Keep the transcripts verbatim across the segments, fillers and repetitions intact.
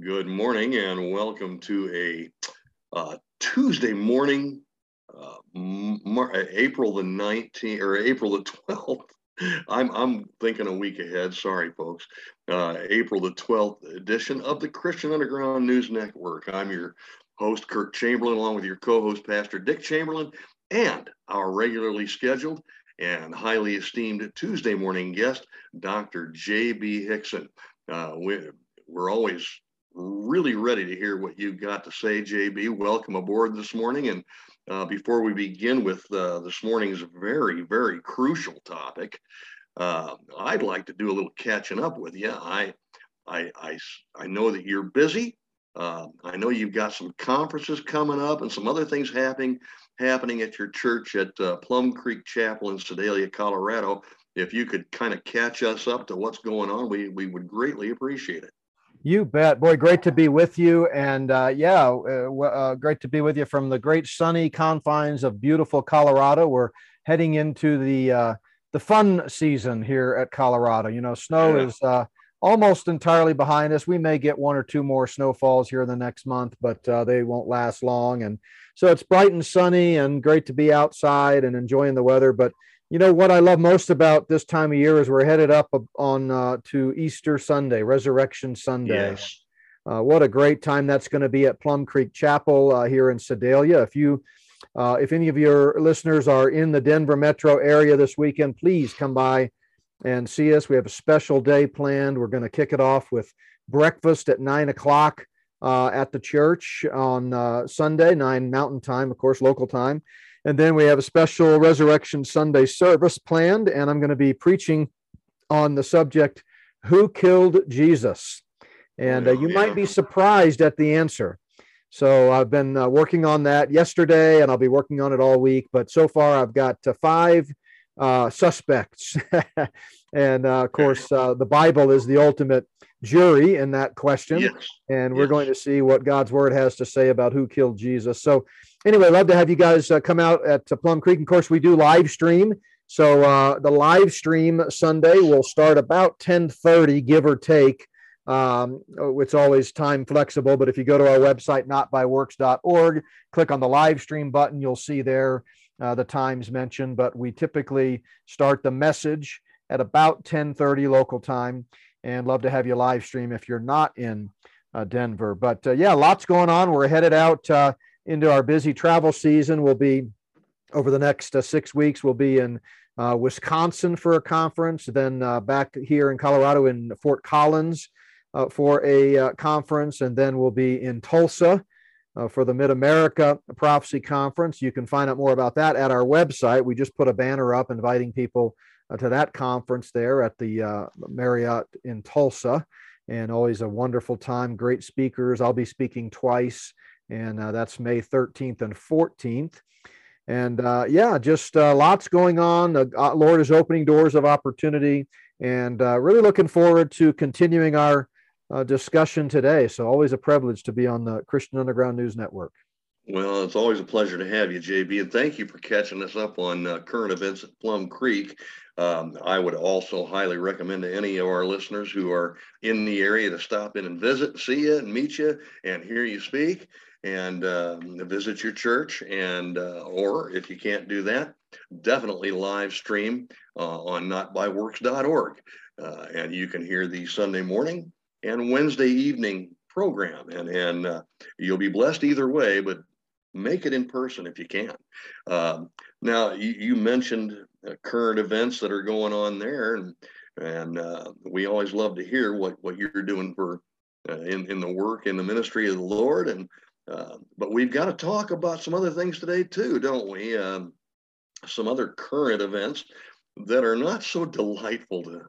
Good morning and welcome to a uh, Tuesday morning, uh, April the nineteenth or April the twelfth. I'm, I'm thinking a week ahead. Sorry, folks. Uh, April the twelfth edition of the Christian Underground News Network. I'm your host, Kirk Chamberlain, along with your co-host, Pastor Dick Chamberlain, and our regularly scheduled and highly esteemed Tuesday morning guest, Doctor J B. Hixson. Uh, we, we're always really ready to hear what you've got to say, J B. Welcome aboard this morning. And uh, before we begin with uh, this morning's very, very crucial topic, uh, I'd like to do a little catching up with you. I, I, I, I know that you're busy. Uh, I know you've got some conferences coming up and some other things happening happening at your church at uh, Plum Creek Chapel in Sedalia, Colorado. If you could kind of catch us up to what's going on, we, we would greatly appreciate it. You bet. Boy, great to be with you. And uh, yeah, uh, uh, great to be with you from the great sunny confines of beautiful Colorado. We're heading into the uh, the fun season here at Colorado. You know, snow yeah. is uh, almost entirely behind us. We may get one or two more snowfalls here in the next month, but uh, they won't last long. And so it's bright and sunny and great to be outside and enjoying the weather. But you know, what I love most about this time of year is we're headed up on uh, to Easter Sunday, Resurrection Sunday. Yes. Uh, what a great time that's going to be at Plum Creek Chapel uh, here in Sedalia. If you, uh, if any of your listeners are in the Denver metro area this weekend, please come by and see us. We have a special day planned. We're going to kick it off with breakfast at nine o'clock uh, at the church on uh, Sunday, nine Mountain Time, of course, local time. And then we have a special Resurrection Sunday service planned, and I'm going to be preaching on the subject, Who Killed Jesus? And uh, you yeah. might be surprised at the answer. So I've been uh, working on that yesterday, and I'll be working on it all week. But so far, I've got uh, five uh, suspects. And, uh, of course, uh, the Bible is the ultimate jury in that question. Yes. And we're yes. going to see what God's Word has to say about who killed Jesus. So anyway, love to have you guys uh, come out at uh, Plum Creek. Of course, we do live stream. So uh, the live stream Sunday will start about ten thirty, give or take. Um, it's always time flexible. But if you go to our website, not by works dot org, click on the live stream button, you'll see there uh, the times mentioned. But we typically start the message at about ten thirty local time. And love to have you live stream if you're not in uh, Denver. But uh, yeah, lots going on. We're headed out Uh, into our busy travel season. We'll be, over the next uh, six weeks, we'll be in uh, Wisconsin for a conference, then uh, back here in Colorado in Fort Collins uh, for a uh, conference, and then we'll be in Tulsa uh, for the Mid-America Prophecy Conference. You can find out more about that at our website. We just put a banner up inviting people uh, to that conference there at the uh, Marriott in Tulsa, and always a wonderful time, great speakers. I'll be speaking twice. And uh, that's May thirteenth and fourteenth. And uh, yeah, just uh, lots going on. The uh, Lord is opening doors of opportunity, and uh, really looking forward to continuing our uh, discussion today. So always a privilege to be on the Christian Underground News Network. Well, it's always a pleasure to have you, J B, and thank you for catching us up on uh, current events at Plum Creek. Um, I would also highly recommend to any of our listeners who are in the area to stop in and visit, see you and meet you and hear you speak. And uh, visit your church, and uh, or if you can't do that, definitely live stream uh, on not by works dot org, uh, and you can hear the Sunday morning and Wednesday evening program, and and uh, you'll be blessed either way. But make it in person if you can. Uh, now you, you mentioned uh, current events that are going on there, and and uh, we always love to hear what what you're doing for uh, in in the work in the ministry of the Lord. And Uh, but we've got to talk about some other things today, too, don't we? Um, some other current events that are not so delightful to,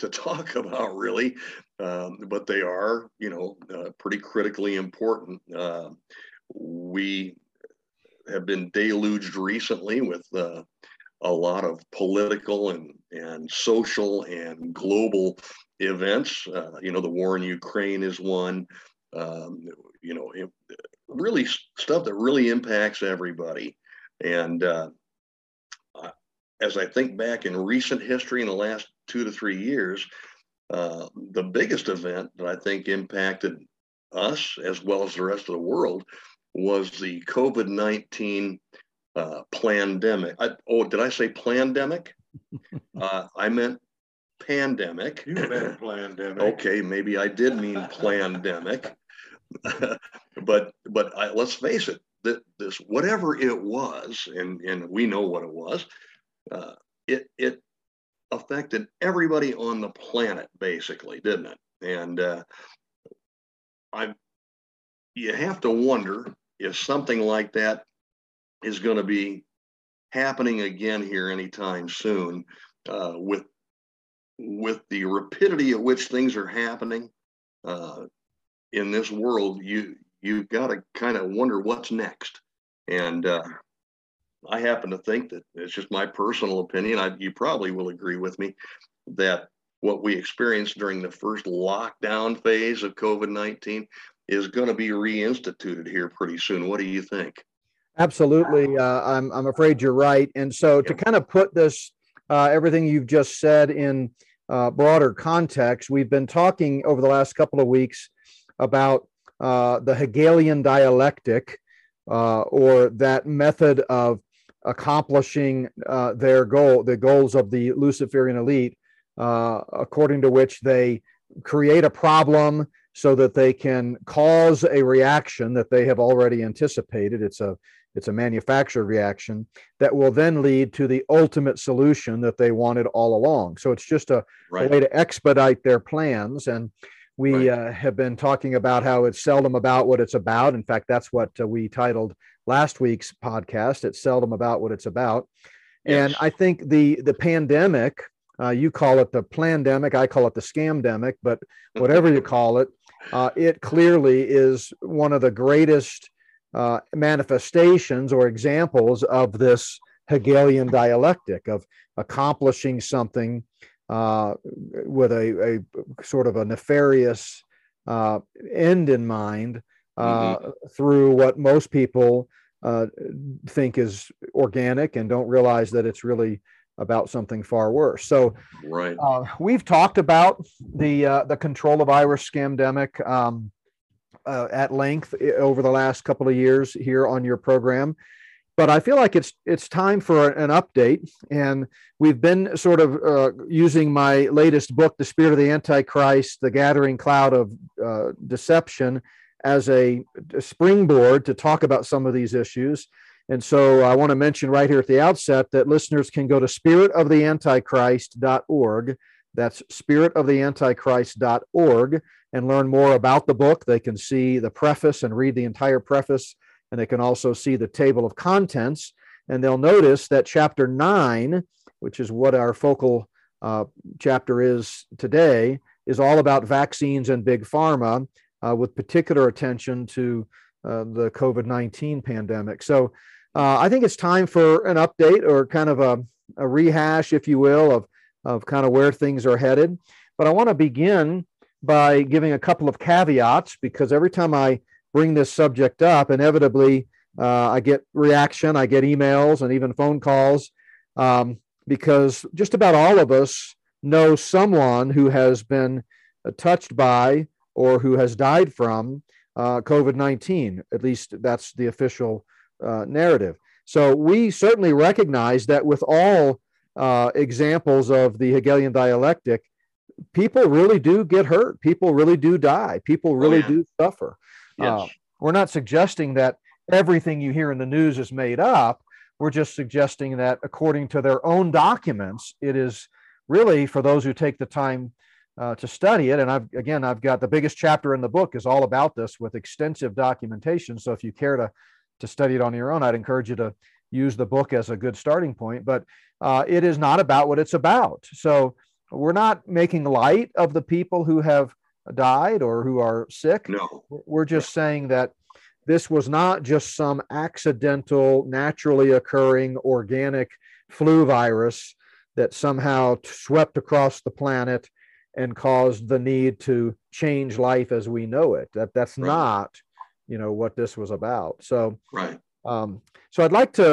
to talk about, really, um, but they are, you know, uh, pretty critically important. Uh, we have been deluged recently with uh, a lot of political and, and social and global events. Uh, you know, the war in Ukraine is one. Um, you know, it, really stuff that really impacts everybody. And uh, as I think back in recent history in the last two to three years, uh, the biggest event that I think impacted us as well as the rest of the world was the COVID nineteen uh, pandemic. I, oh, did I say pandemic? uh, I meant pandemic. You meant pandemic. Okay, maybe I did mean pandemic. but but I, let's face it, that this, whatever it was, and, and we know what it was, uh, it, it affected everybody on the planet, basically, didn't it? And uh, I, you have to wonder if something like that is going to be happening again here anytime soon, uh, with, with the rapidity at which things are happening uh, in this world. You, you've got to kind of wonder what's next. And uh, I happen to think that, it's just my personal opinion, I, you probably will agree with me, that what we experienced during the first lockdown phase of COVID nineteen is going to be reinstituted here pretty soon. What do you think? Absolutely. Uh, I'm, I'm afraid you're right. And so yeah. to kind of put this, uh, everything you've just said in uh, broader context, we've been talking over the last couple of weeks about Uh, the Hegelian dialectic, uh, or that method of accomplishing uh, their goal, the goals of the Luciferian elite, uh, according to which they create a problem so that they can cause a reaction that they have already anticipated. It's a, it's a manufactured reaction that will then lead to the ultimate solution that they wanted all along. So it's just a, right. a way to expedite their plans. And We right. uh, have been talking about how it's seldom about what it's about. In fact, that's what uh, we titled last week's podcast. It's seldom about what it's about. Yes. And I think the the pandemic, uh, you call it the plandemic, I call it the scamdemic, but whatever you call it, uh, it clearly is one of the greatest uh, manifestations or examples of this Hegelian dialectic of accomplishing something Uh, with a, a sort of a nefarious uh, end in mind uh, mm-hmm. through what most people uh, think is organic and don't realize that it's really about something far worse. So right. uh, we've talked about the uh, the control of virus scamdemic um, uh, at length over the last couple of years here on your program. But I feel like it's it's time for an update, and we've been sort of uh, using my latest book, The Spirit of the Antichrist, The Gathering Cloud of uh, Deception, as a, a springboard to talk about some of these issues. And so I want to mention right here at the outset that listeners can go to spirit of the antichrist dot org. That's spirit of the antichrist dot org, and learn more about the book. They can see the preface and read the entire preface, and they can also see the table of contents, and they'll notice that chapter nine, which is what our focal uh, chapter is today, is all about vaccines and big pharma, uh, with particular attention to uh, the COVID nineteen pandemic. So uh, I think it's time for an update, or kind of a, a rehash, if you will, of, of kind of where things are headed. But I want to begin by giving a couple of caveats, because every time I bring this subject up, inevitably uh, I get reaction, I get emails and even phone calls, um, because just about all of us know someone who has been uh, touched by or who has died from uh, COVID nineteen. At least that's the official uh, narrative. So we certainly recognize that with all uh, examples of the Hegelian dialectic, people really do get hurt. People really do die. People really oh, yeah. do suffer. Yes. Uh, we're not suggesting that everything you hear in the news is made up. We're just suggesting that according to their own documents, it is really, for those who take the time uh, to study it. And I've, again, I've got the biggest chapter in the book is all about this with extensive documentation. So if you care to, to study it on your own, I'd encourage you to use the book as a good starting point, but uh, it is not about what it's about. So we're not making light of the people who have died or who are sick. No. We're just saying that this was not just some accidental, naturally occurring organic flu virus that somehow swept across the planet and caused the need to change life as we know it. That that's right. not, you know, what this was about. So, right. um, so I'd like to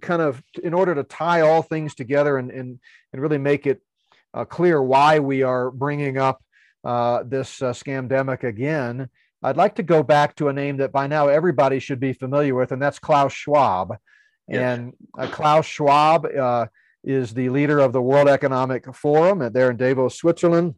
kind of, in order to tie all things together and and, and really make it uh, clear why we are bringing up Uh, this uh, scamdemic again, I'd like to go back to a name that by now everybody should be familiar with, and that's Klaus Schwab. Yes. And uh, Klaus Schwab uh, is the leader of the World Economic Forum there in Davos, Switzerland.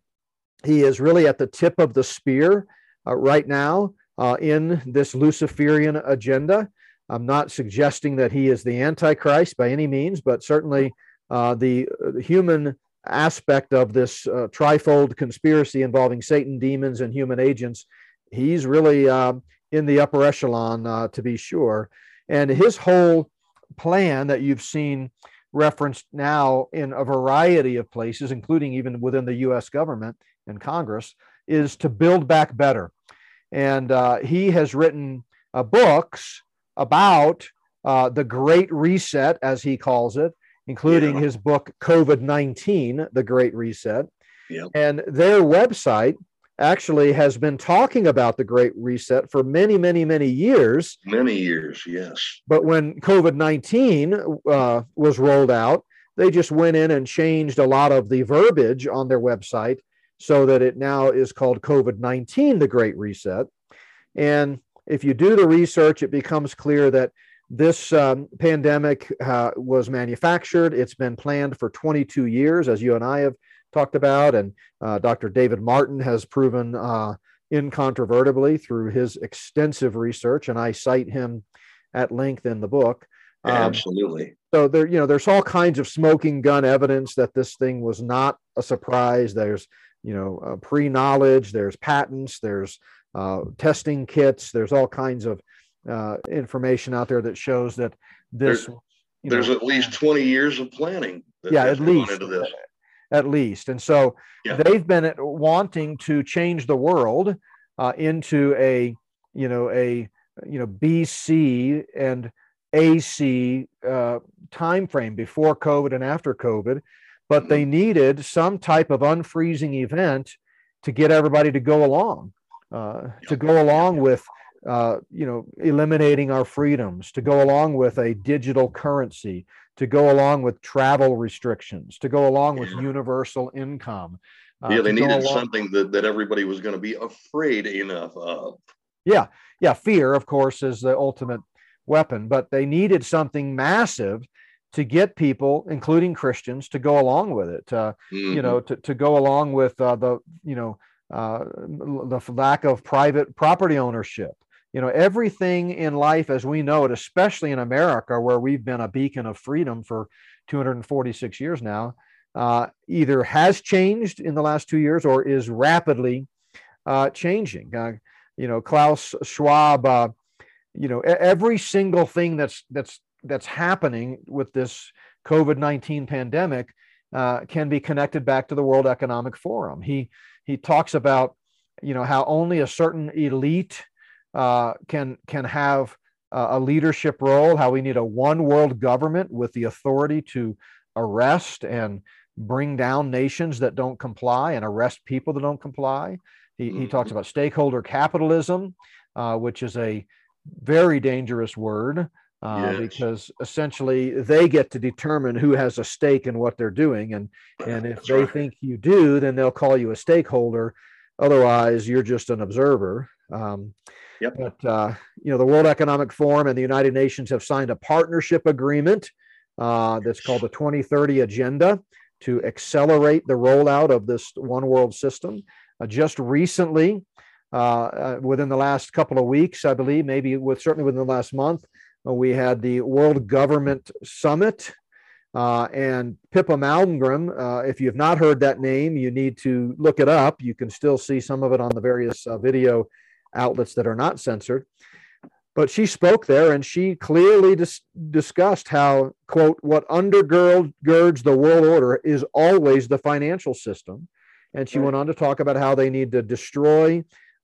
He is really at the tip of the spear uh, right now uh, in this Luciferian agenda. I'm not suggesting that he is the Antichrist by any means, but certainly uh, the, the human aspect of this uh, trifold conspiracy involving Satan, demons, and human agents, he's really uh, in the upper echelon, uh, to be sure. And his whole plan that you've seen referenced now in a variety of places, including even within the U S government and Congress, is to build back better. And uh, he has written uh, books about uh, the Great Reset, as he calls it, including yeah. his book, COVID nineteen, The Great Reset. Yeah. And their website actually has been talking about the Great Reset for many, many, many years. Many years, yes. But when COVID nineteen uh, was rolled out, they just went in and changed a lot of the verbiage on their website so that it now is called COVID nineteen, The Great Reset. And if you do the research, it becomes clear that this um, pandemic uh, was manufactured. It's been planned for twenty-two years, as you and I have talked about, and uh, Doctor David Martin has proven uh, incontrovertibly through his extensive research, and I cite him at length in the book. Um, Absolutely. So there, you know, there's all kinds of smoking gun evidence that this thing was not a surprise. There's, you know, uh, pre-knowledge. There's patents. There's uh, testing kits. There's all kinds of uh, information out there that shows that this. There's, you know, there's at least twenty years of planning. That yeah, at least. Into this. At least. And so yeah. they've been wanting to change the world uh, into a, you know, a, you know, B C and A C uh, time frame, before COVID and after COVID, but mm-hmm. they needed some type of unfreezing event to get everybody to go along, uh, yeah. to go along yeah. with, uh, you know, eliminating our freedoms, to go along with a digital currency, to go along with travel restrictions, to go along with yeah. universal income. Uh, yeah, they needed along... something that, that everybody was going to be afraid enough of. Yeah, yeah. Fear, of course, is the ultimate weapon, but they needed something massive to get people, including Christians, to go along with it, uh, mm-hmm. you know, to, to go along with uh, the, you know, uh, the lack of private property ownership. You know, everything in life as we know it, especially in America, where we've been a beacon of freedom for two hundred forty-six years now, uh, either has changed in the last two years or is rapidly uh, changing. Uh, you know, Klaus Schwab, uh, you know, every single thing that's that's that's happening with this COVID nineteen pandemic uh, can be connected back to the World Economic Forum. He he talks about, you know, how only a certain elite Uh, can can have uh, a leadership role, how we need a one world government with the authority to arrest and bring down nations that don't comply and arrest people that don't comply. He, mm-hmm. he talks about stakeholder capitalism, uh, which is a very dangerous word uh, yes. because essentially they get to determine who has a stake in what they're doing. And, and if That's they right. think you do, then they'll call you a stakeholder. Otherwise, you're just an observer. Um, yep. But, uh, you know, the World Economic Forum and the United Nations have signed a partnership agreement uh, that's called the twenty thirty Agenda to accelerate the rollout of this one world system. Uh, just recently, uh, uh, within the last couple of weeks, I believe, maybe with certainly within the last month, uh, we had the World Government Summit. Uh, and Pippa Malmgren, uh, if you've not heard that name, you need to look it up. You can still see some of it on the various uh, video outlets that are not censored. But she spoke there, and she clearly dis- discussed how, quote, what undergirds the world order is always the financial system. And she right. went on to talk about how they need to destroy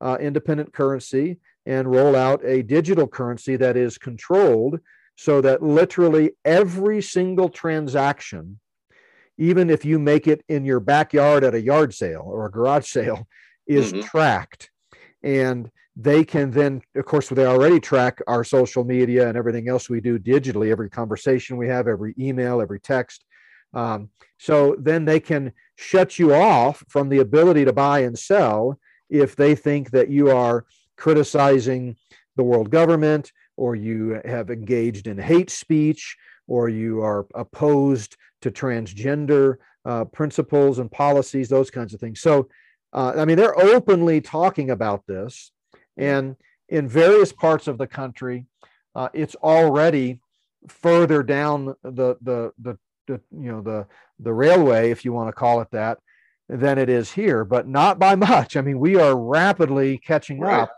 uh, independent currency and roll out a digital currency that is controlled, so that literally every single transaction, even if you make it in your backyard at a yard sale or a garage sale, is mm-hmm. tracked. And they can then, of course, they already track our social media and everything else we do digitally, every conversation we have, every email, every text. Um, so then they can shut you off from the ability to buy and sell if they think that you are criticizing the world government, or you have engaged in hate speech, or you are opposed to transgender uh, principles and policies, those kinds of things. So, uh, I mean, they're openly talking about this. And in various parts of the country, uh, it's already further down the, the, the, the, you know, the, the railway, if you want to call it that, than it is here, but not by much. I mean, we are rapidly catching right. up.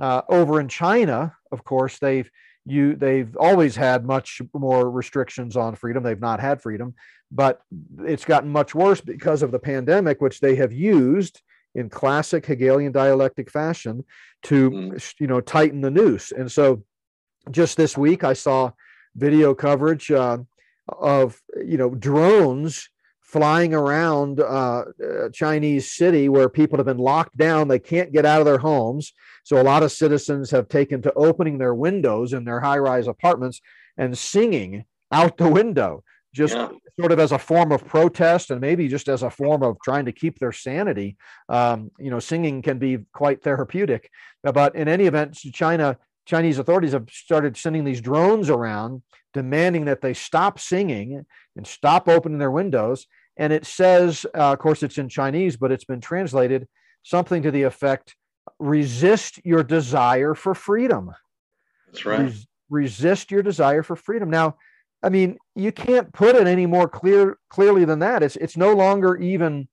Uh, over in China, of course, they've you they've always had much more restrictions on freedom. They've not had freedom, but it's gotten much worse because of the pandemic, which they have used in classic Hegelian dialectic fashion to mm. you know tighten the noose. And so, just this week, I saw video coverage uh, of you know drones flying around uh, a Chinese city where people have been locked down. They can't get out of their homes. So a lot of citizens have taken to opening their windows in their high-rise apartments and singing out the window, just yeah. sort of as a form of protest and maybe just as a form of trying to keep their sanity. Um, you know, singing can be quite therapeutic. But in any event, China, Chinese authorities have started sending these drones around, demanding that they stop singing and stop opening their windows. And it says, uh, of course, it's in Chinese, but it's been translated something to the effect, resist your desire for freedom. That's right. Res- resist your desire for freedom. Now, I mean, you can't put it any more clear, clearly than that. It's it's no longer even,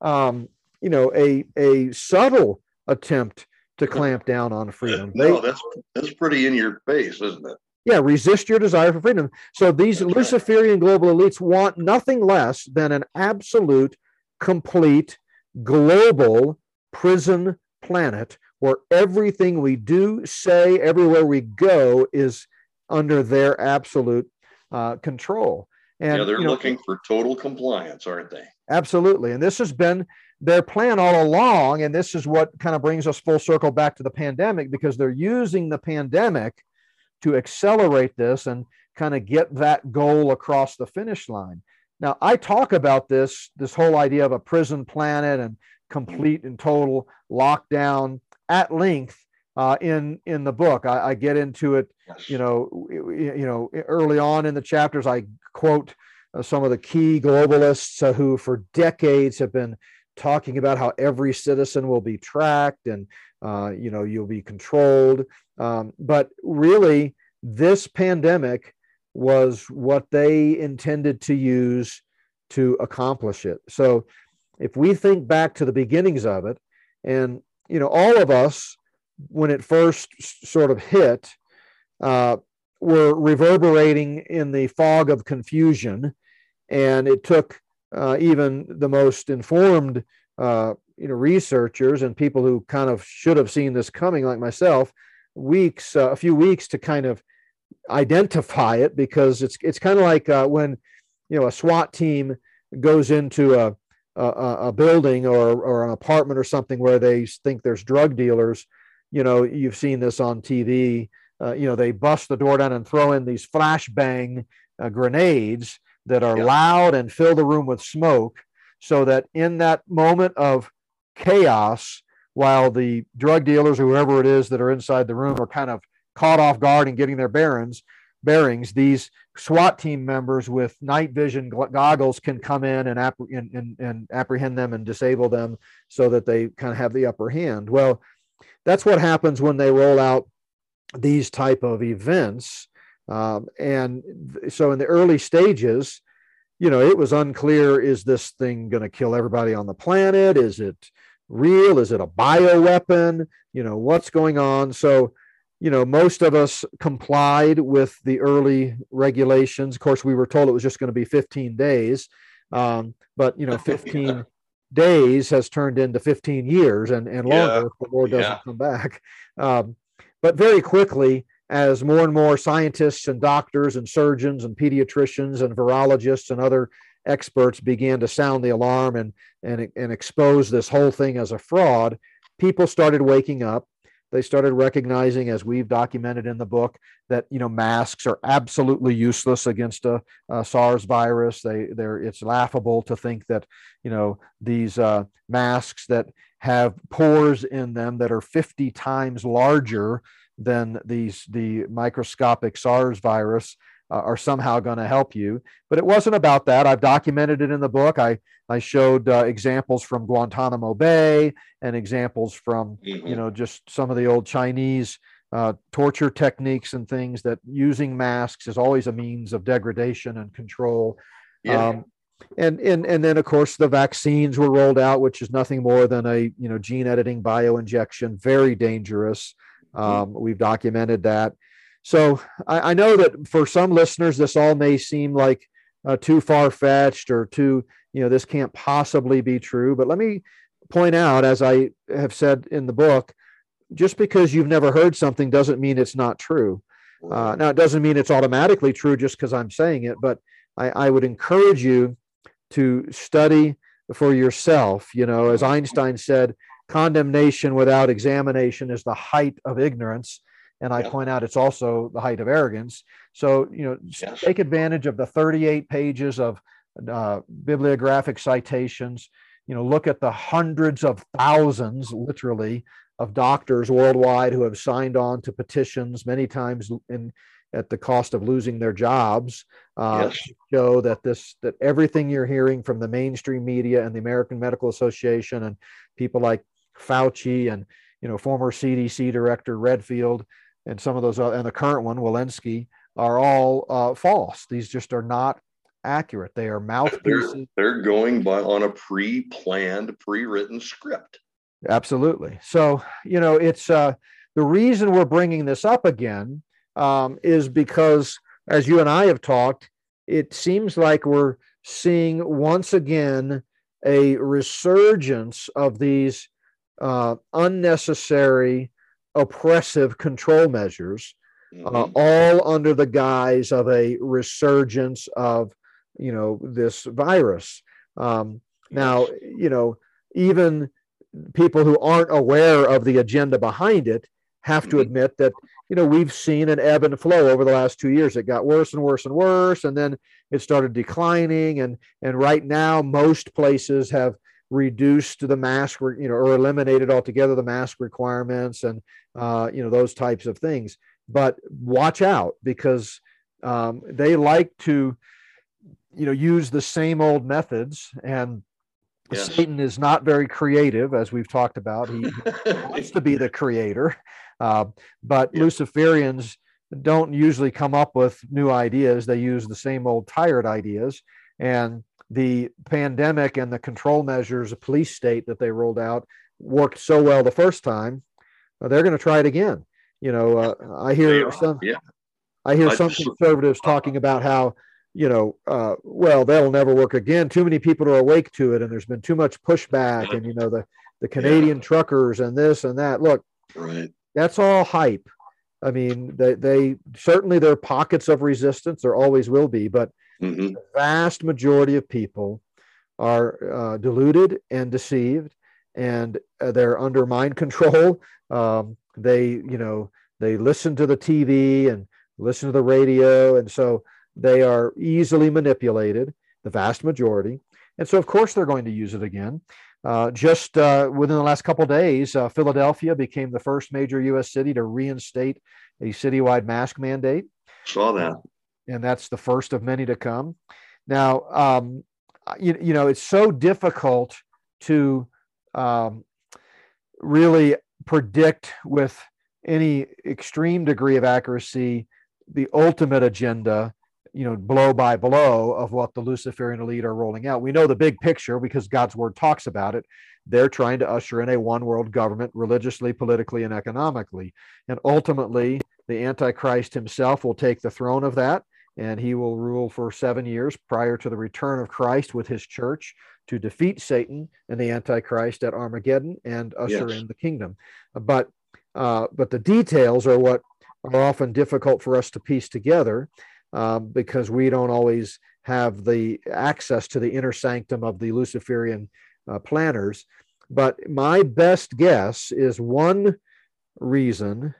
um, you know, a, a subtle attempt to clamp down on freedom. No, they, that's, that's pretty in your face, isn't it? Yeah, resist your desire for freedom. So these That's Luciferian right. global elites want nothing less than an absolute, complete, global prison planet where everything we do, say, everywhere we go is under their absolute uh, control. And, yeah, they're you know, looking for total compliance, aren't they? Absolutely. And this has been their plan all along. And this is what kind of brings us full circle back to the pandemic, because they're using the pandemic to accelerate this and kind of get that goal across the finish line. Now, I talk about this, this whole idea of a prison planet and complete and total lockdown at length uh, in, in the book. I, I get into it, you know, you know, early on in the chapters, I quote uh, some of the key globalists uh, who for decades have been talking about how every citizen will be tracked and, uh, you know, you'll be controlled. Um, but really, this pandemic was what they intended to use to accomplish it. So if we think back to the beginnings of it, and, you know, all of us, when it first sort of hit, uh, were reverberating in the fog of confusion. And it took uh, even the most informed, uh, you know, researchers and people who kind of should have seen this coming, like myself, weeks, uh, a few weeks to kind of identify it, because it's it's kind of like uh, when, you know, a SWAT team goes into a a, a building or, or an apartment or something where they think there's drug dealers. You know, you've seen this on T V. Uh, you know, they bust the door down and throw in these flashbang uh, grenades that are yeah. loud and fill the room with smoke, so that in that moment of chaos, while the drug dealers or whoever it is that are inside the room are kind of caught off guard and getting their bearings, bearings, these SWAT team members with night vision goggles can come in and, app- and, and, and apprehend them and disable them so that they kind of have the upper hand. Well, that's what happens when they roll out these type of events. Um, and so in the early stages, you know, it was unclear, is this thing going to kill everybody on the planet? Is it real? Is it a bioweapon? You know, what's going on? So, you know, most of us complied with the early regulations. Of course, we were told it was just going to be fifteen days. Um, but, you know, fifteen yeah. days has turned into fifteen years and, and longer yeah. if the Lord doesn't yeah. come back. Um, but very quickly, as more and more scientists and doctors and surgeons and pediatricians and virologists and other experts began to sound the alarm and, and, and expose this whole thing as a fraud, people started waking up. They started recognizing, as we've documented in the book, that, you know, masks are absolutely useless against a, a SARS virus. They, they're, it's laughable to think that, you know, these uh, masks that have pores in them that are fifty times larger than these the microscopic SARS virus uh, are somehow going to help you. But it wasn't about that. I've documented it in the book. I, I showed uh, examples from Guantanamo Bay and examples from, you know, just some of the old Chinese uh, torture techniques and things, that using masks is always a means of degradation and control. Yeah. Um, And, and and then, of course, the vaccines were rolled out, which is nothing more than a, you know, gene editing bioinjection, very dangerous. Um, we've documented that. So I, I know that for some listeners, this all may seem like uh, too far-fetched or too, you know, this can't possibly be true. But let me point out, as I have said in the book, just because you've never heard something doesn't mean it's not true. Uh, now, it doesn't mean it's automatically true just because I'm saying it, but I, I would encourage you to study for yourself. You know, as Einstein said, condemnation without examination is the height of ignorance. And I yeah. point out it's also the height of arrogance. So, you know, yes. take advantage of the thirty-eight pages of uh, bibliographic citations. You know, look at the hundreds of thousands, literally, of doctors worldwide who have signed on to petitions, many times in at the cost of losing their jobs, uh, yes. show that this, that everything you're hearing from the mainstream media and the American Medical Association and people like Fauci and, you know, former C D C Director Redfield and some of those, uh, and the current one, Walensky, are all uh, false. These just are not accurate. They are mouthpieces. They're, they're going by on a pre-planned, pre-written script. Absolutely. So, you know, it's uh, the reason we're bringing this up again Um, is because, as you and I have talked, it seems like we're seeing once again a resurgence of these uh, unnecessary oppressive control measures, uh, mm-hmm. all under the guise of a resurgence of, you know, this virus. Um, now, you know, even people who aren't aware of the agenda behind it have to admit that, you know, we've seen an ebb and flow over the last two years. It got worse and worse and worse, and then it started declining. And and right now, most places have reduced the mask, you know, or eliminated altogether the mask requirements and, uh, you know, those types of things. But watch out, because um, they like to, you know, use the same old methods. And yes. Satan is not very creative, as we've talked about. He wants to be the creator. Uh, but yeah. Luciferians don't usually come up with new ideas. They use the same old tired ideas. And the pandemic and the control measures, the police state that they rolled out, worked so well the first time. Uh, they're going to try it again. You know, uh, I hear some, yeah. I hear I some just, conservatives talking about how, you know, uh, well, they'll never work again. Too many people are awake to it, and there's been too much pushback. And you know, the the Canadian yeah. truckers and this and that. Look. Right. That's all hype. I mean, they, they certainly there are pockets of resistance. There always will be, but mm-hmm. the vast majority of people are uh, deluded and deceived, and uh, they're under mind control. Um, they, you know, they listen to the T V and listen to the radio, and so they are easily manipulated. The vast majority, and so of course they're going to use it again. Uh, just uh, within the last couple of days, uh, Philadelphia became the first major U S city to reinstate a citywide mask mandate. Saw that. Uh, and that's the first of many to come. Now, um, you, you know, it's so difficult to um, really predict with any extreme degree of accuracy the ultimate agenda, you know, blow by blow of what the Luciferian elite are rolling out. We know the big picture because God's word talks about it. They're trying to usher in a one world government religiously, politically, and economically. And ultimately, the Antichrist himself will take the throne of that, and he will rule for seven years prior to the return of Christ with his church to defeat Satan and the Antichrist at Armageddon and usher yes. in the kingdom. But, uh, but the details are what are often difficult for us to piece together. Um, because we don't always have the access to the inner sanctum of the Luciferian uh, planners. But my best guess is one reason,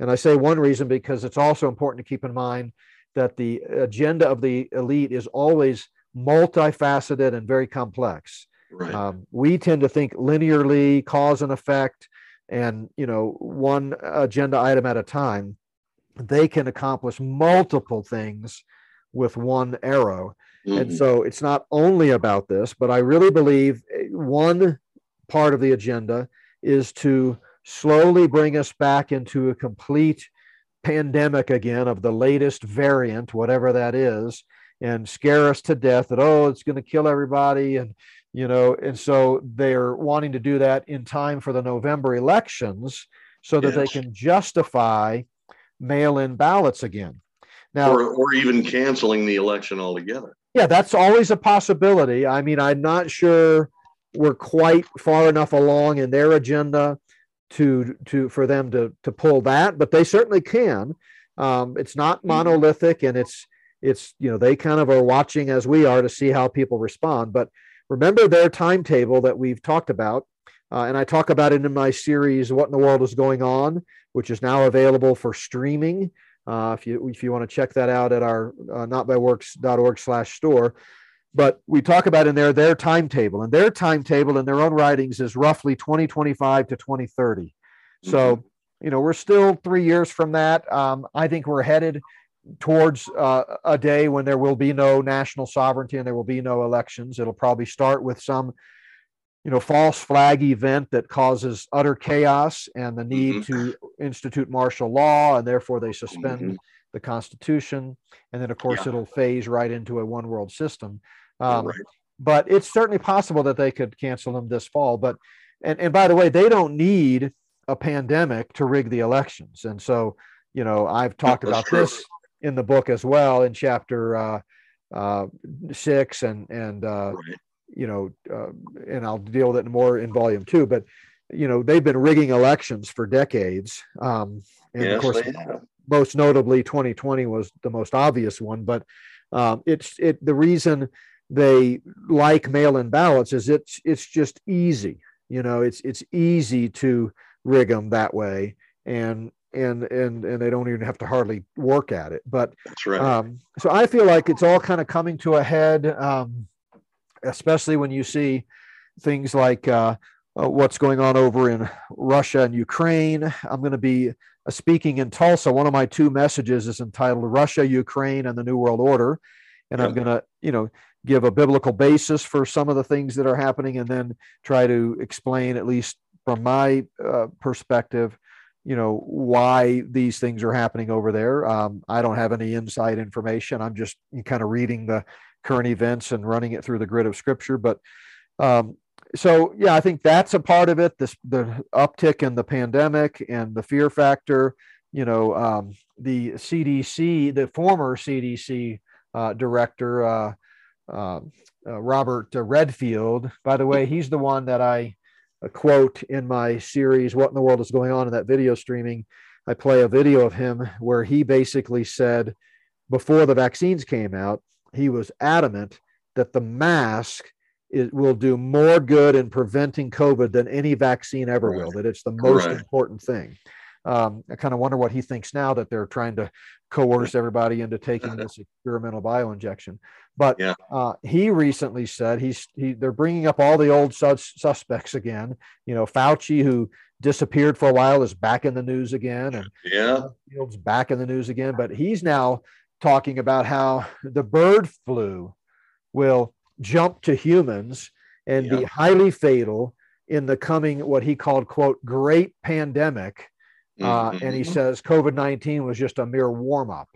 and I say one reason because it's also important to keep in mind that the agenda of the elite is always multifaceted and very complex. Right. Um, we tend to think linearly, cause and effect, and, you know, one agenda item at a time. They can accomplish multiple things with one arrow. Mm-hmm. And so it's not only about this, but I really believe one part of the agenda is to slowly bring us back into a complete pandemic again of the latest variant, whatever that is, and scare us to death that, oh, it's going to kill everybody. And, you know, and so they're wanting to do that in time for the November elections so that yes. they can justify mail-in ballots again. Now, or, or even canceling the election altogether. Yeah, that's always a possibility. I mean, I'm not sure we're quite far enough along in their agenda to to for them to to pull that, but they certainly can. Um, it's not monolithic, and it's it's you know they kind of are watching as we are to see how people respond. But remember their timetable that we've talked about. Uh, and I talk about it in my series, What in the World is Going On, which is now available for streaming. Uh, if you if you want to check that out at our uh, not by works dot org slash store. But we talk about in there their timetable. And their timetable in their own writings is roughly twenty twenty-five to twenty thirty. So, you know, we're still three years from that. Um, I think we're headed towards uh, a day when there will be no national sovereignty and there will be no elections. It'll probably start with some you know, false flag event that causes utter chaos and the need mm-hmm. to institute martial law, and therefore they suspend mm-hmm. the Constitution. And then, of course, yeah. it'll phase right into a one-world system. Um, right. But it's certainly possible that they could cancel them this fall. But and, and by the way, they don't need a pandemic to rig the elections. And so, you know, I've talked That's about true. This in the book as well in chapter uh, uh, six and and. Uh, right. you know, uh, and I'll deal with it more in volume two, but, you know, they've been rigging elections for decades. Um, and yes, of course, most notably twenty twenty was the most obvious one, but um, it's it the reason they like mail-in ballots is it's, it's just easy, you know, it's, it's easy to rig them that way. And, and, and, and they don't even have to hardly work at it, but that's right. um, so I feel like it's all kind of coming to a head. Um, especially when you see things like uh, uh, what's going on over in Russia and Ukraine. I'm going to be uh, speaking in Tulsa. One of my two messages is entitled Russia, Ukraine, and the New World Order. And I'm going to, you know, give a biblical basis for some of the things that are happening and then try to explain, at least from my uh, perspective, you know, why these things are happening over there. Um, I don't have any inside information. I'm just kind of reading the current events and running it through the grid of scripture. But um, so, yeah, I think that's a part of it. This, the uptick in the pandemic and the fear factor, you know, um, the C D C, the former C D C uh, director, uh, uh, uh, Robert Redfield, by the way, he's the one that I quote in my series, What in the World is Going On, in that video streaming. I play a video of him where he basically said before the vaccines came out, he was adamant that the mask is, will do more good in preventing COVID than any vaccine ever right. will, that it's the most right. important thing. Um, I kind of wonder what he thinks now that they're trying to coerce everybody into taking this experimental bioinjection. But yeah. uh, he recently said he's he, they're bringing up all the old sus- suspects again. You know, Fauci, who disappeared for a while, is back in the news again. And yeah. Field's back in the news again. But he's now talking about how the bird flu will jump to humans and yeah. be highly fatal in the coming, what he called, quote, great pandemic. Uh, mm-hmm. And he says COVID nineteen was just a mere warm-up.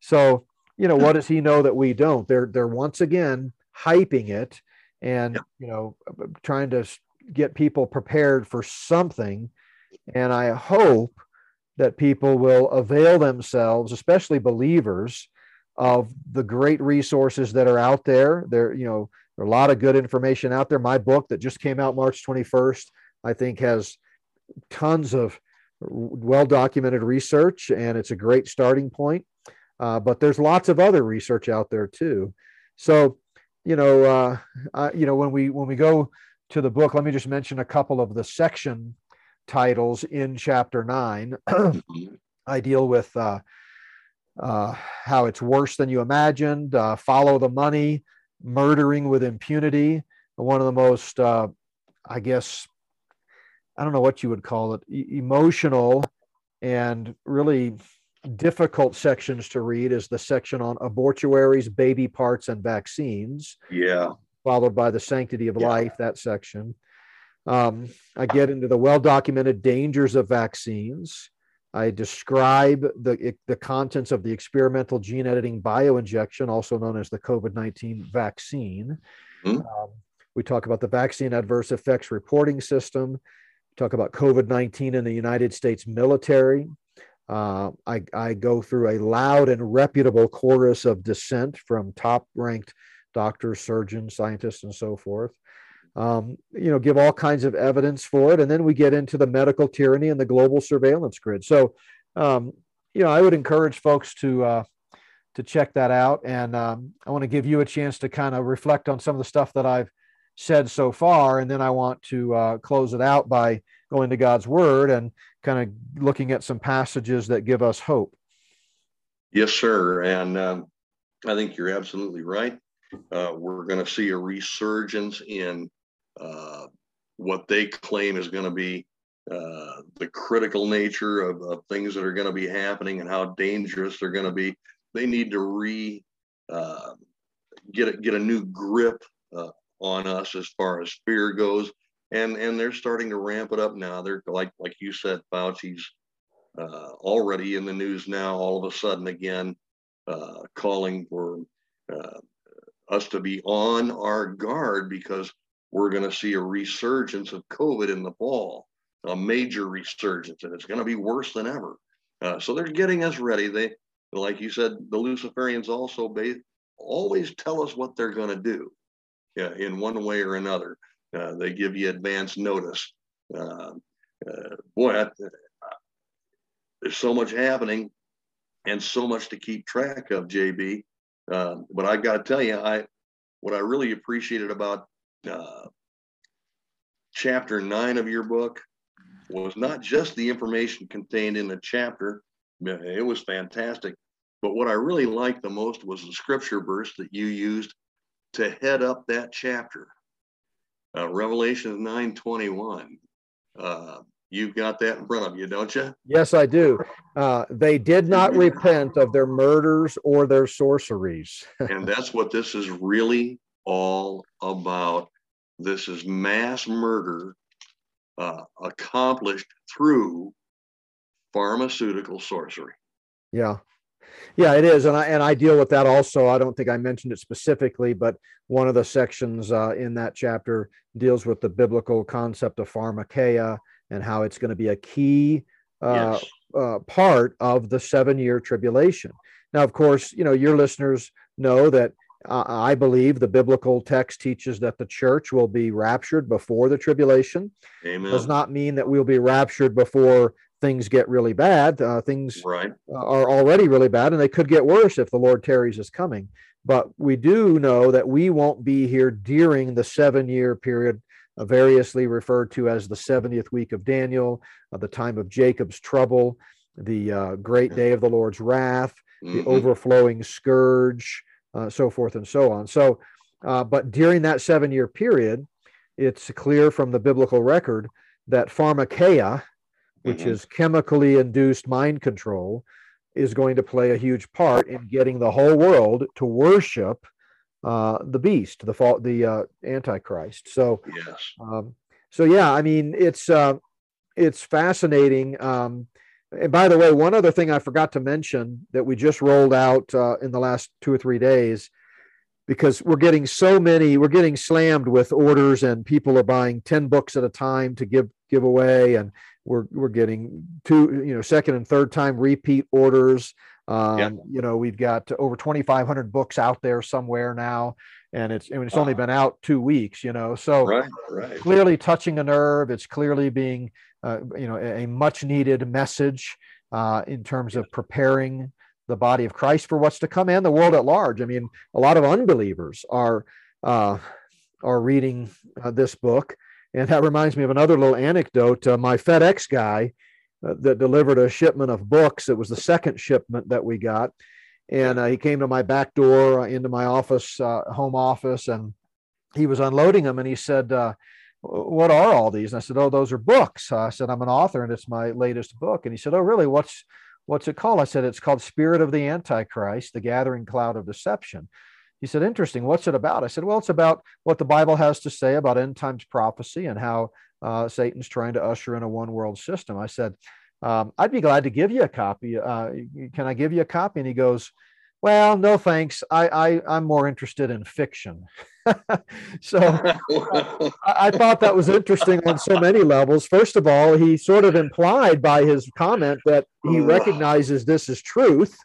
So, you know, what does he know that we don't? They're they're once again hyping it and, yeah. you know, trying to get people prepared for something. And I hope that people will avail themselves, especially believers, of the great resources that are out there. There, you know, there are a lot of good information out there. My book that just came out March twenty-first, I think, has tons of well-documented research, and it's a great starting point. Uh, but there's lots of other research out there too. So, you know, uh, uh, you know, when we when we go to the book, let me just mention a couple of the section titles in chapter nine. I deal with uh, uh, how it's worse than you imagined, uh, follow the money, murdering with impunity, one of the most, uh, I guess, I don't know what you would call it, e- emotional and really difficult sections to read is the section on abortuaries, baby parts, and vaccines. Yeah. Followed by the sanctity of yeah. life, that section. Um, I get into the well-documented dangers of vaccines. I describe the, the contents of the experimental gene editing bioinjection, also known as the COVID nineteen vaccine. Mm-hmm. Um, we talk about the vaccine adverse effects reporting system. We talk about COVID nineteen in the United States military. Uh, I, I go through a loud and reputable chorus of dissent from top-ranked doctors, surgeons, scientists, and so forth. Um, you know, give all kinds of evidence for it. And then we get into the medical tyranny and the global surveillance grid. So, um, you know, I would encourage folks to, uh, to check that out. And um, I want to give you a chance to kind of reflect on some of the stuff that I've said so far. And then I want to uh, close it out by going to God's word and kind of looking at some passages that give us hope. Yes, sir. And um, I think you're absolutely right. Uh, we're going to see a resurgence in Uh, what they claim is going to be uh, the critical nature of, of things that are going to be happening and how dangerous they're going to be. They need to re uh, get a, get a new grip uh, on us as far as fear goes, and and they're starting to ramp it up now. They're like like you said, Fauci's uh, already in the news now. All of a sudden, again, uh, calling for uh, us to be on our guard because we're going to see a resurgence of COVID in the fall, a major resurgence, and it's going to be worse than ever. Uh, so they're getting us ready. They, like you said, the Luciferians also ba- always tell us what they're going to do uh, in one way or another. Uh, they give you advance notice. Uh, uh, boy, I, I, there's so much happening and so much to keep track of, J B. Uh, but I got to tell you, I what I really appreciated about Uh, chapter nine of your book was not just the information contained in the chapter. It was fantastic. But what I really liked the most was the scripture verse that you used to head up that chapter. Uh, Revelation nine twenty-one. Uh, you've got that in front of you, don't you? Yes, I do. Uh, they did not repent of their murders or their sorceries. And that's what this is really all about. This is mass murder uh, accomplished through pharmaceutical sorcery. Yeah, yeah, it is, and I and I deal with that also. I don't think I mentioned it specifically, but one of the sections uh, in that chapter deals with the biblical concept of pharmakeia and how it's going to be a key uh, yes. uh, part of the seven-year tribulation. Now, of course, you know your listeners know that. Uh, I believe the biblical text teaches that the church will be raptured before the tribulation. Amen. Does not mean that we'll be raptured before things get really bad. Uh, things right. are already really bad, and they could get worse if the Lord tarries his coming. But we do know that we won't be here during the seven-year period, uh, variously referred to as the seventieth week of Daniel, uh, the time of Jacob's trouble, the uh, great day of the Lord's wrath, mm-hmm. the overflowing scourge, Uh, so forth and so on. So, uh, but during that seven-year period, it's clear from the biblical record that pharmakeia, which mm-hmm. is chemically induced mind control, is going to play a huge part in getting the whole world to worship uh, the beast, the fa- the uh, Antichrist. So, yes. um, so yeah, I mean, it's uh, it's fascinating. Um, And by the way, one other thing I forgot to mention that we just rolled out uh, in the last two or three days, because we're getting so many, we're getting slammed with orders, and people are buying ten books at a time to give give away, and we're we're getting two, you know, second and third time repeat orders. Um, yeah. You know, we've got over twenty-five hundred books out there somewhere now, and it's I mean, it's only been out two weeks, you know, so right, right. clearly touching a nerve. It's clearly being Uh, you know, a, a much needed message uh, in terms of preparing the body of Christ for what's to come and the world at large. I mean, a lot of unbelievers are uh, are reading uh, this book. And that reminds me of another little anecdote. Uh, my FedEx guy uh, that delivered a shipment of books, it was the second shipment that we got. And uh, he came to my back door, uh, into my office, uh, home office, and he was unloading them, and he said, uh, what are all these? And I said, oh, those are books. I said, I'm an author, and it's my latest book. And he said, oh, really? What's what's it called? I said, it's called Spirit of the Antichrist, The Gathering Cloud of Deception. He said, interesting. What's it about? I said, well, it's about what the Bible has to say about end times prophecy and how uh, Satan's trying to usher in a one world system. I said, um, I'd be glad to give you a copy. Uh, can I give you a copy? And he goes, well, no, thanks. I, I, I'm more interested in fiction. So I, I thought that was interesting on so many levels. First of all, he sort of implied by his comment that he recognizes this is truth,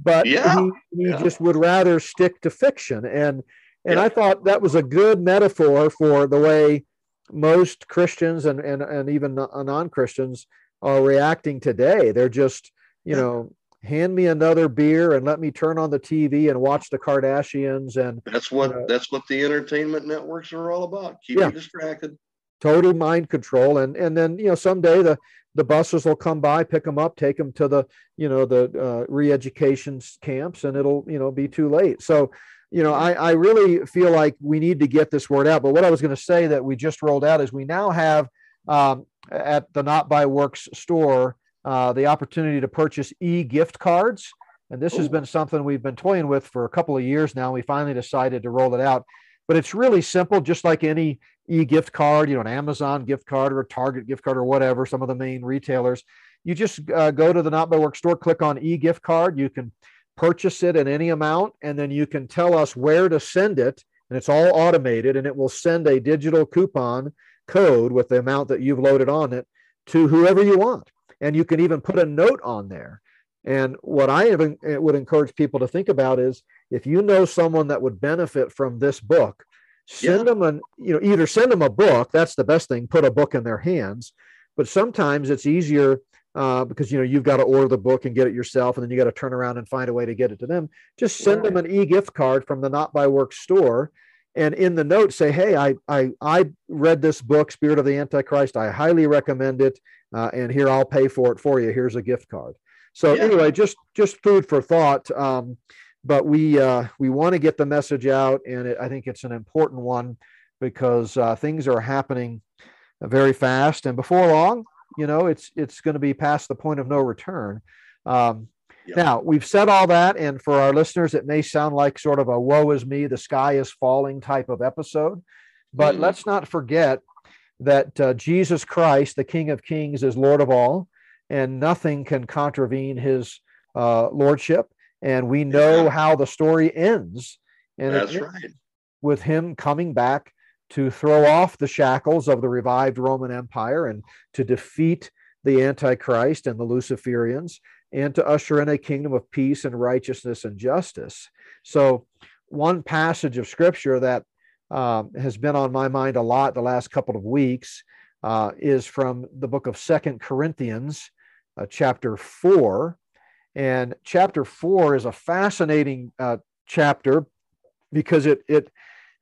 but yeah. he, he yeah. just would rather stick to fiction. And, and yeah. I thought that was a good metaphor for the way most Christians and, and, and even non-Christians are reacting today. They're just, you know, hand me another beer and let me turn on the T V and watch the Kardashians. And that's what, uh, that's what the entertainment networks are all about. Keep yeah. you distracted. Total mind control. And, and then, you know, someday the, the buses will come by, pick them up, take them to the, you know, the uh, re-education camps, and it'll, you know, be too late. So, you know, I, I really feel like we need to get this word out. But what I was going to say that we just rolled out is we now have um, at the Not By Works store, Uh, the opportunity to purchase e-gift cards. And this Ooh. has been something we've been toying with for a couple of years now. We finally decided to roll it out, but it's really simple, just like any e-gift card, you know, an Amazon gift card or a Target gift card or whatever, some of the main retailers. You just uh, go to the Not By Works store, click on e-gift card. You can purchase it in any amount, and then you can tell us where to send it. And it's all automated, and it will send a digital coupon code with the amount that you've loaded on it to whoever you want. And you can even put a note on there. And what I would encourage people to think about is, if you know someone that would benefit from this book, send yeah. them an, you know, either send them a book. That's the best thing. Put a book in their hands. But sometimes it's easier uh, because, you know, you've got to order the book and get it yourself, and then you got to turn around and find a way to get it to them. Just send right. them an e-gift card from the Not By Works store. And in the note, say, hey, I, I, I read this book, Spirit of the Antichrist. I highly recommend it. Uh, and here, I'll pay for it for you. Here's a gift card. So yeah. anyway, just just food for thought. Um, but we uh, we want to get the message out. And it, I think it's an important one, because uh, things are happening very fast. And before long, you know, it's it's going to be past the point of no return. Um Yep. Now, we've said all that, and for our listeners, it may sound like sort of a woe is me, the sky is falling type of episode, but mm-hmm. let's not forget that uh, Jesus Christ, the King of Kings, is Lord of all, and nothing can contravene his uh, lordship, and we know yeah. how the story ends, and That's it ends right. with him coming back to throw off the shackles of the revived Roman Empire and to defeat the Antichrist and the Luciferians, and to usher in a kingdom of peace and righteousness and justice. So one passage of scripture that um, has been on my mind a lot the last couple of weeks uh, is from the book of Second Corinthians, uh, chapter four. And chapter four is a fascinating uh, chapter, because it, it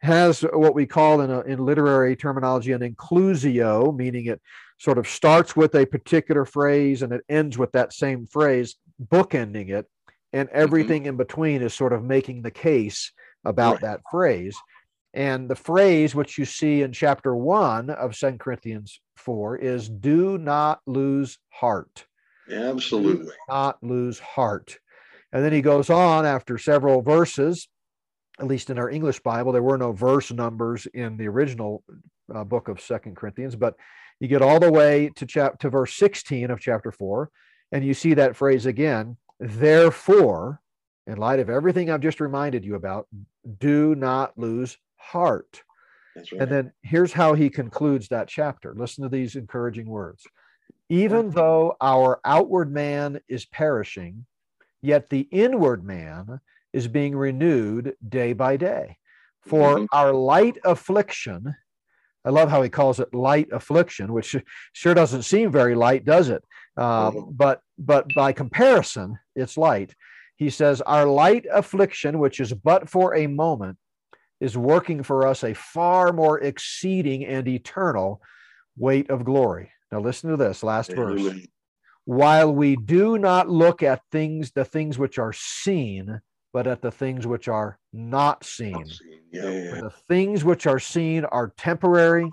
has what we call in, a, in literary terminology an inclusio, meaning it sort of starts with a particular phrase and it ends with that same phrase, bookending it, and everything mm-hmm. in between is sort of making the case about right. that phrase. And the phrase, which you see in chapter one of Second Corinthians four, is do not lose heart. Absolutely. Do not lose heart. And then he goes on after several verses, at least in our English Bible, there were no verse numbers in the original uh, book of Second Corinthians, but you get all the way to chap- to verse sixteen of chapter four, and you see that phrase again. Therefore, in light of everything I've just reminded you about, do not lose heart. That's right. And then here's how he concludes that chapter. Listen to these encouraging words. Even though our outward man is perishing, yet the inward man is being renewed day by day. For mm-hmm. our light affliction, I love how he calls it light affliction, which sure doesn't seem very light, does it? Um, but but by comparison, it's light. He says, our light affliction, which is but for a moment, is working for us a far more exceeding and eternal weight of glory. Now listen to this last verse. While we do not look at things, the things which are seen, but at the things which are not seen. Not seen. Yeah, yeah. The things which are seen are temporary,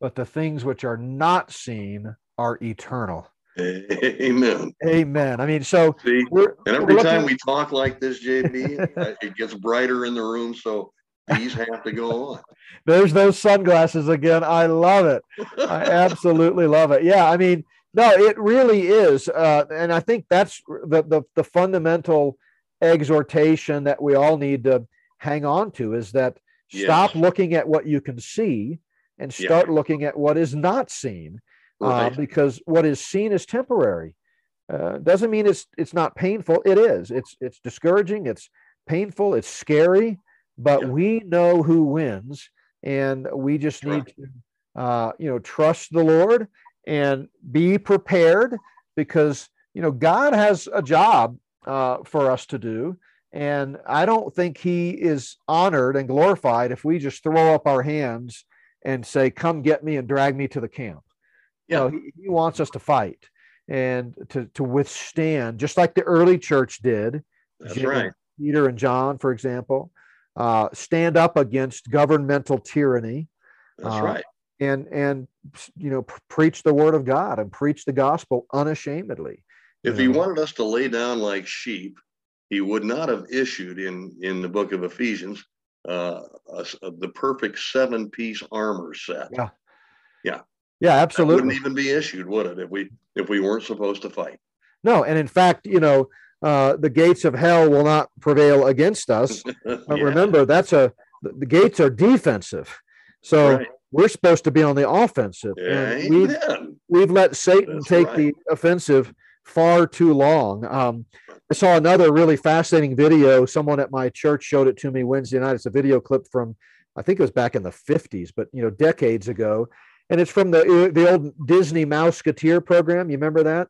but the things which are not seen are eternal. Amen. Amen. I mean, so see, we're, and every we're time we talk like this, J B, it gets brighter in the room. So these have to go on. There's those sunglasses again. I love it. I absolutely love it. Yeah. I mean, no, it really is. Uh, and I think that's the, the, the fundamental exhortation that we all need to hang on to, is that yes. stop looking at what you can see and start yeah. looking at what is not seen, right. uh, because what is seen is temporary. Uh, doesn't mean it's it's not painful. It is. It's it's discouraging. It's painful. It's scary. But yeah. we know who wins, and we just need right. to, uh, you know, trust the Lord and be prepared, because you know God has a job uh, for us to do. And I don't think he is honored and glorified if we just throw up our hands and say, come get me and drag me to the camp. Yeah. You know, he, he wants us to fight and to, to withstand, just like the early church did. That's right. Peter and John, for example, uh, stand up against governmental tyranny. That's uh, right. And, and, you know, pr- preach the word of God and preach the gospel unashamedly. If he know? wanted us to lay down like sheep, he would not have issued in, in the book of Ephesians uh, uh, the perfect seven-piece armor set. Yeah, yeah, yeah, absolutely. That wouldn't even be issued, would it? If we if we weren't supposed to fight. No, and in fact, you know, uh, the gates of hell will not prevail against us. But yeah. remember, that's a the gates are defensive, so right. we're supposed to be on the offensive. And we've, we've let Satan that's take right. the offensive far too long. Um, I saw another really fascinating video. Someone at my church showed it to me Wednesday night. It's a video clip from, I think it was back in the fifties, but you know, decades ago. And it's from the the old Disney Mouseketeer program. You remember that?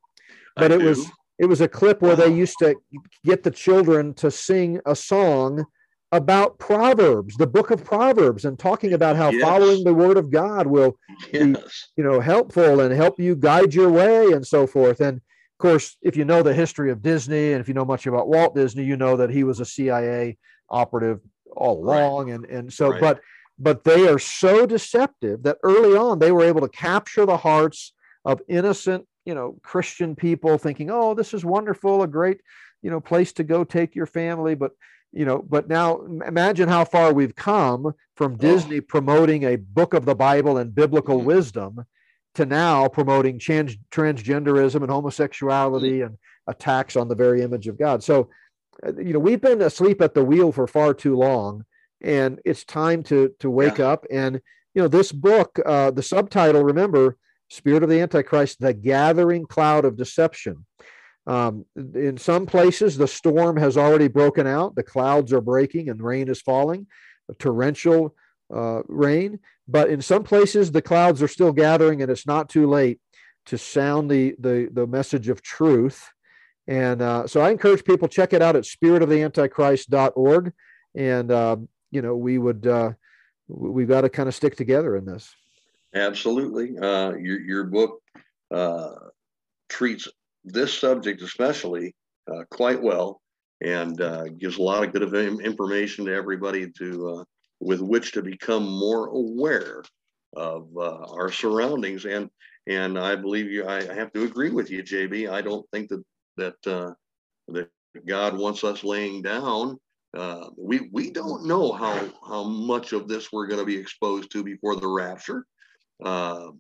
But I it do. was it was a clip where they used to get the children to sing a song about Proverbs, the book of Proverbs, and talking about how yes. following the word of God will yes. be, you know, helpful and help you guide your way and so forth. And of course, if you know the history of Disney, and if you know much about Walt Disney, you know that he was a C I A operative all along. Right. And, and so, right. but, but they are so deceptive that early on they were able to capture the hearts of innocent, you know, Christian people thinking, oh, this is wonderful, a great, you know, place to go take your family. But, you know, but now imagine how far we've come from Disney oh. promoting a book of the Bible and biblical mm-hmm. wisdom, to now promoting trans- transgenderism and homosexuality and attacks on the very image of God. So, you know, we've been asleep at the wheel for far too long, and it's time to to wake yeah. up. And, you know, this book, uh, the subtitle, remember, Spirit of the Antichrist, The Gathering Cloud of Deception. Um, in some places, the storm has already broken out. The clouds are breaking and rain is falling, a torrential Uh, rain, but in some places the clouds are still gathering, and it's not too late to sound the the, the message of truth. And uh, so I encourage people, check it out at spirit of the antichrist dot org. And uh, you know, we would uh, we've got to kind of stick together in this. Absolutely, uh, your your book uh, treats this subject especially uh, quite well, and uh, gives a lot of good information to everybody to. Uh, with which to become more aware of uh, our surroundings. And and I believe you, I have to agree with you, J B. I don't think that that uh, that God wants us laying down. Uh, we we don't know how, how much of this we're gonna be exposed to before the rapture. Uh,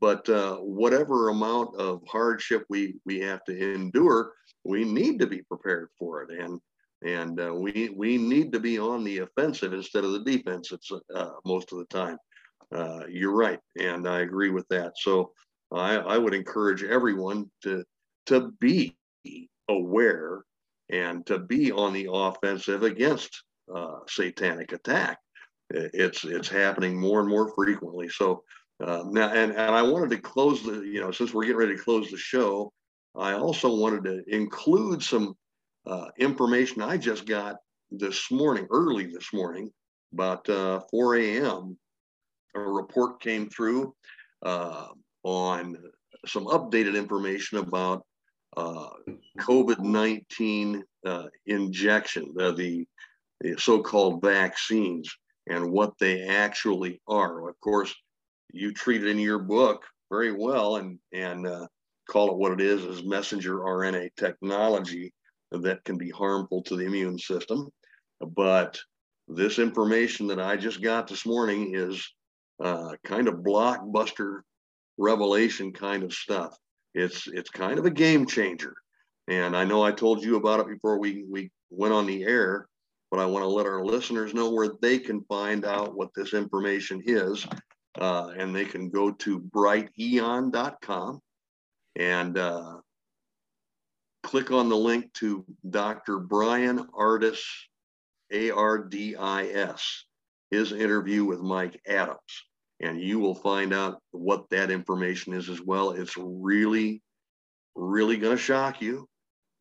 but uh, whatever amount of hardship we, we have to endure, we need to be prepared for it. And And uh, we we need to be on the offensive instead of the defense. It's uh, most of the time. Uh, you're right, and I agree with that. So I, I would encourage everyone to to be aware and to be on the offensive against uh, satanic attack. It's it's happening more and more frequently. So uh, now, and and I wanted to close the you know since we're getting ready to close the show, I also wanted to include some. Uh, information I just got this morning, early this morning, about uh, four a.m., a report came through uh, on some updated information about uh, COVID nineteen uh, injection, uh, the, the so-called vaccines, and what they actually are. Of course, you treat it in your book very well and, and uh, call it what it is, as messenger R N A technology that can be harmful to the immune system. But this information that I just got this morning is uh, kind of blockbuster revelation kind of stuff. It's it's kind of a game changer. And I know I told you about it before we, we went on the air, but I want to let our listeners know where they can find out what this information is. Uh, and they can go to brighteon dot com and uh, click on the link to Doctor Brian Ardis, A R D I S, his interview with Mike Adams. And you will find out what that information is as well. It's really, really going to shock you.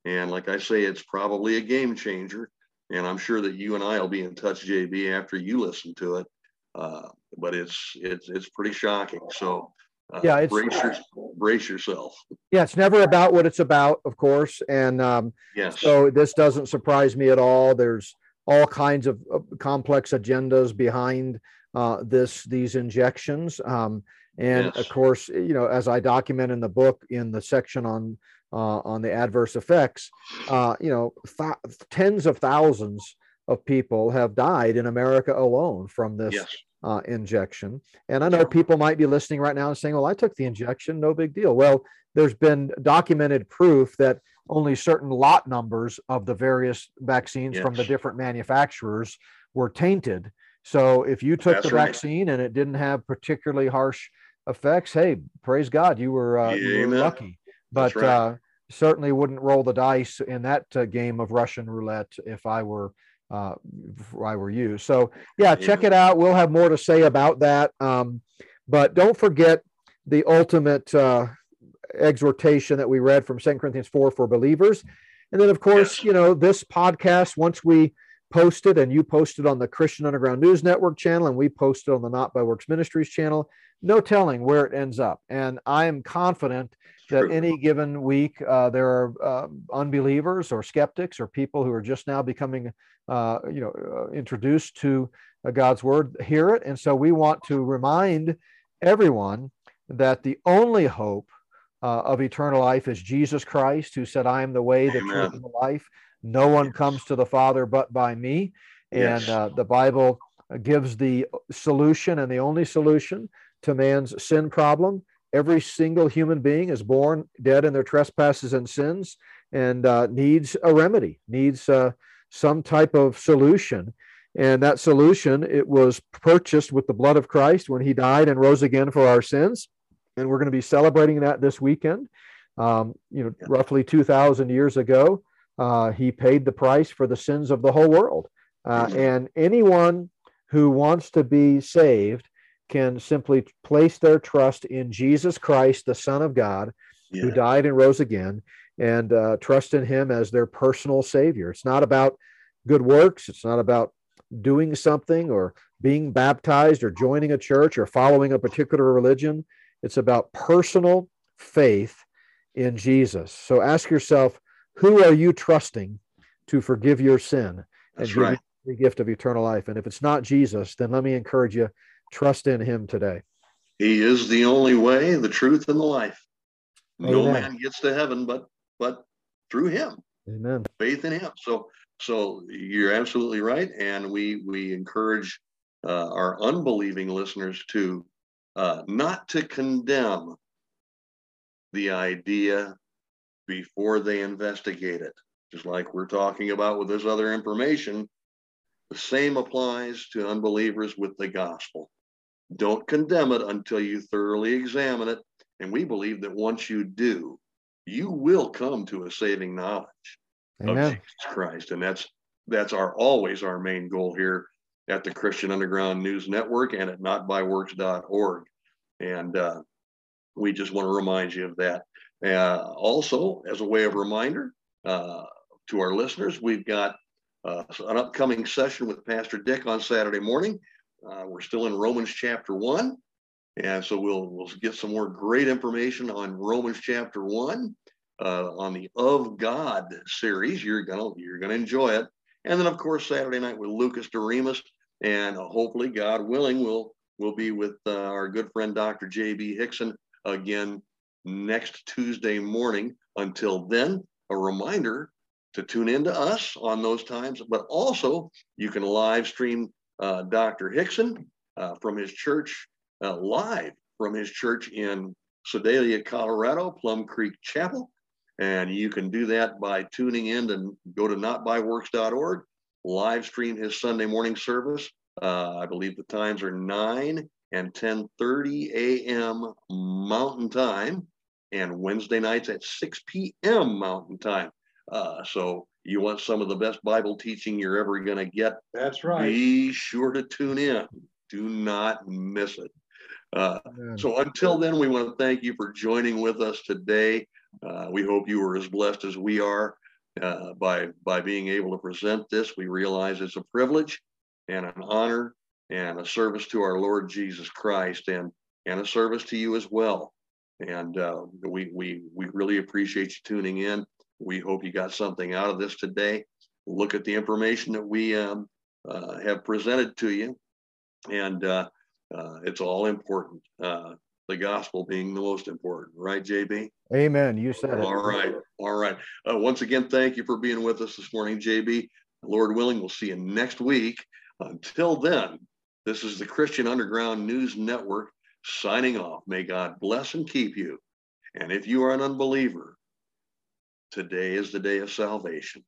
And like I say, it's probably a game changer. And I'm sure that you and I will be in touch, J B, after you listen to it. Uh, but it's it's it's pretty shocking. So uh, yeah, it's, brace, your, brace yourself. Yeah, it's never about what it's about, of course. And um, yes. So this doesn't surprise me at all. There's all kinds of complex agendas behind uh, this, these injections. Um, and yes. Of course, you know, as I document in the book, in the section on, uh, on the adverse effects, uh, you know, th- tens of thousands of people have died in America alone from this yes. uh, injection. And I know sure. people might be listening right now and saying, well, I took the injection, no big deal. Well, there's been documented proof that only certain lot numbers of the various vaccines yes. from the different manufacturers were tainted. So if you took That's the right. vaccine and it didn't have particularly harsh effects, hey, praise God, you were, uh, you were lucky. But right. uh, certainly wouldn't roll the dice in that uh, game of Russian roulette if I were uh, if I were you. So yeah, check yeah. it out. We'll have more to say about that. Um, but don't forget the ultimate uh, exhortation that we read from Second Corinthians four for believers. And then of course, you know, this podcast, once we post it and you post it on the Christian Underground News Network channel and we post it on the Not By Works Ministries channel, no telling where it ends up. And I am confident that any given week uh, there are uh, unbelievers or skeptics or people who are just now becoming, uh, you know, uh, introduced to uh, God's word, hear it. And so we want to remind everyone that the only hope Uh, of eternal life is Jesus Christ, who said, I am the way, the Amen. Truth, and the life. No one yes. comes to the Father but by me. And yes. uh, the Bible gives the solution and the only solution to man's sin problem. Every single human being is born dead in their trespasses and sins and uh, needs a remedy, needs uh, some type of solution. And that solution, it was purchased with the blood of Christ when he died and rose again for our sins. And we're going to be celebrating that this weekend. Um, you know, yeah. roughly two thousand years ago, uh, he paid the price for the sins of the whole world. Uh, mm-hmm. And anyone who wants to be saved can simply place their trust in Jesus Christ, the Son of God, yeah. who died and rose again, and uh, trust in him as their personal Savior. It's not about good works. It's not about doing something or being baptized or joining a church or following a particular religion. It's about personal faith in Jesus. So ask yourself, who are you trusting to forgive your sin and give you the gift of eternal life? And if it's not Jesus, then let me encourage you, trust in him today. He is the only way, the truth, and the life. Amen. No man gets to heaven but but through him. Amen. Faith in him. So so you're absolutely right. And we we encourage uh, our unbelieving listeners to Uh, not to condemn the idea before they investigate it. Just like we're talking about with this other information, the same applies to unbelievers with the gospel. Don't condemn it until you thoroughly examine it. And we believe that once you do, you will come to a saving knowledge Amen. Of Jesus Christ. And that's that's our always our main goal here at the Christian Underground News Network and at not by works dot org. And uh, we just want to remind you of that. Uh, also, as a way of reminder uh, to our listeners, we've got uh, an upcoming session with Pastor Dick on Saturday morning. Uh, we're still in Romans chapter one. And so we'll, we'll get some more great information on Romans chapter one. uh, on the Of God series. You're gonna you're gonna enjoy it. And then of course Saturday night with Lucas Deremas, and uh, hopefully, God willing, we'll we'll be with uh, our good friend Doctor J B. Hixson again next Tuesday morning. Until then, a reminder to tune in to us on those times, but also you can live stream uh, Doctor Hixson uh, from his church, uh, live from his church in Sedalia, Colorado, Plum Creek Chapel. And you can do that by tuning in and go to not by works dot org, live stream his Sunday morning service. Uh, I believe the times are nine and ten thirty a m Mountain Time, and Wednesday nights at six p m Mountain Time. Uh, so you want some of the best Bible teaching you're ever going to get. That's right. Be sure to tune in. Do not miss it. Uh, so until then, we want to thank you for joining with us today. Uh, we hope you were as blessed as we are uh, by, by being able to present this. We realize it's a privilege and an honor and a service to our Lord Jesus Christ, and, and a service to you as well. And uh, we, we, we really appreciate you tuning in. We hope you got something out of this today. Look at the information that we um, uh, have presented to you. And uh, uh, it's all important. Uh, the gospel being the most important. Right, J B? Amen. You said it. All right. All right. Uh, once again, thank you for being with us this morning, J B. Lord willing, we'll see you next week. Until then, this is the Christian Underground News Network signing off. May God bless and keep you. And if you are an unbeliever, today is the day of salvation.